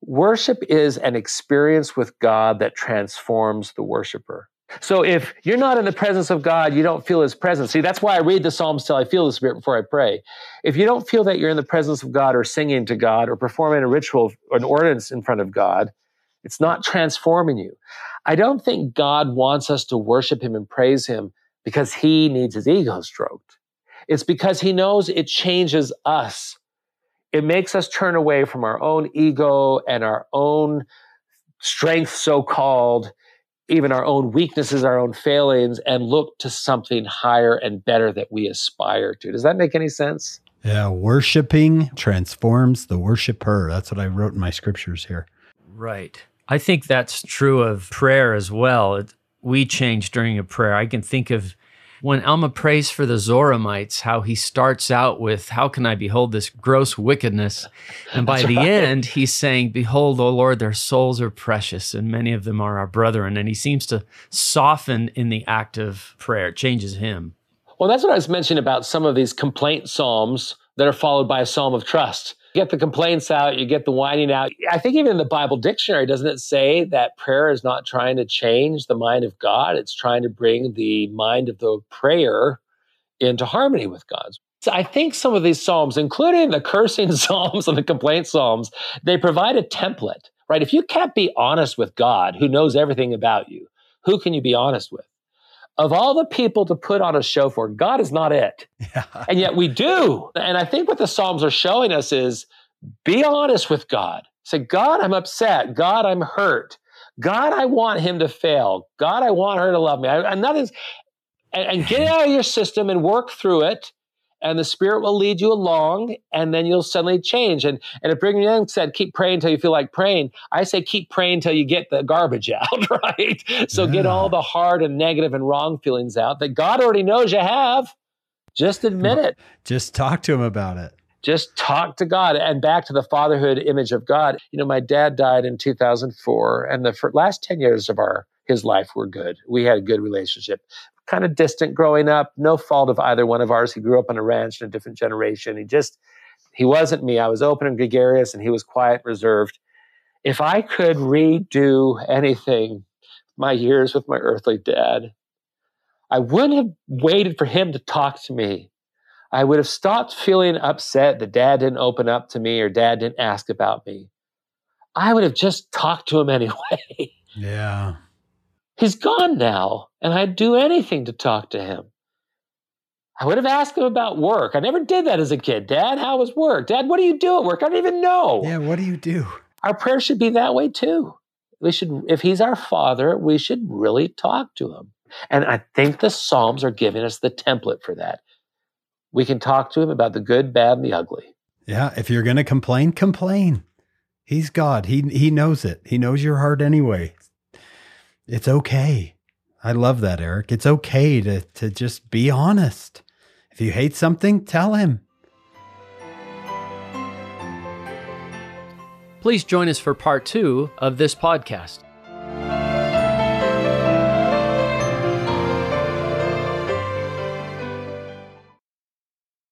worship is an experience with God that transforms the worshiper. So if you're not in the presence of God, you don't feel his presence. See, that's why I read the Psalms till I feel the Spirit before I pray. If you don't feel that you're in the presence of God or singing to God or performing a ritual or an ordinance in front of God, it's not transforming you. I don't think God wants us to worship him and praise him because he needs his ego stroked. It's because he knows it changes us. It makes us turn away from our own ego and our own strength, so-called, even our own weaknesses, our own failings, and look to something higher and better that we aspire to. Does that make any sense? Yeah, worshiping transforms the worshiper. That's what I wrote in my scriptures here. Right. I think that's true of prayer as well. It, we change during a prayer. I can think of when Alma prays for the Zoramites, how he starts out with, how can I behold this gross wickedness? And by the right. end, he's saying, behold, O Lord, their souls are precious, and many of them are our brethren. And he seems to soften in the act of prayer. It changes him. Well, that's what I was mentioning about some of these complaint psalms that are followed by a psalm of trust. You get the complaints out, you get the whining out. I think even in the Bible dictionary, doesn't it say that prayer is not trying to change the mind of God? It's trying to bring the mind of the prayer into harmony with God's. So I think some of these psalms, including the cursing psalms and the complaint psalms, they provide a template, right? If you can't be honest with God, who knows everything about you, who can you be honest with? Of all the people to put on a show for, God is not it. Yeah. And yet we do. And I think what the Psalms are showing us is be honest with God. Say, God, I'm upset. God, I'm hurt. God, I want him to fail. God, I want her to love me. I, and, nothing's, and, and get it out of your system and work through it. And the Spirit will lead you along, and then you'll suddenly change. And, and if Brigham Young said, keep praying until you feel like praying, I say keep praying until you get the garbage out, right? So yeah. Get all the hard and negative and wrong feelings out that God already knows you have. Just admit it. Just talk to him about it. Just talk to God. And back to the fatherhood image of God. You know, my dad died in two thousand four, and the last ten years of our his life were good. We had a good relationship. Kind of distant growing up, no fault of either one of ours. He grew up on a ranch in a different generation. He just, he wasn't me. I was open and gregarious, and he was quiet, reserved. If I could redo anything, my years with my earthly dad, I wouldn't have waited for him to talk to me. I would have stopped feeling upset that dad didn't open up to me or dad didn't ask about me. I would have just talked to him anyway. Yeah. He's gone now, and I'd do anything to talk to him. I would have asked him about work. I never did that as a kid. Dad, how was work? Dad, what do you do at work? I don't even know. Yeah, what do you do? Our prayer should be that way too. We should, if he's our father, we should really talk to him. And I think the Psalms are giving us the template for that. We can talk to him about the good, bad, and the ugly. Yeah, if you're going to complain, complain. He's God. He, he knows it. He knows your heart anyway. It's okay. I love that, Eric. It's okay to, to just be honest. If you hate something, tell him. Please join us for part two of this podcast.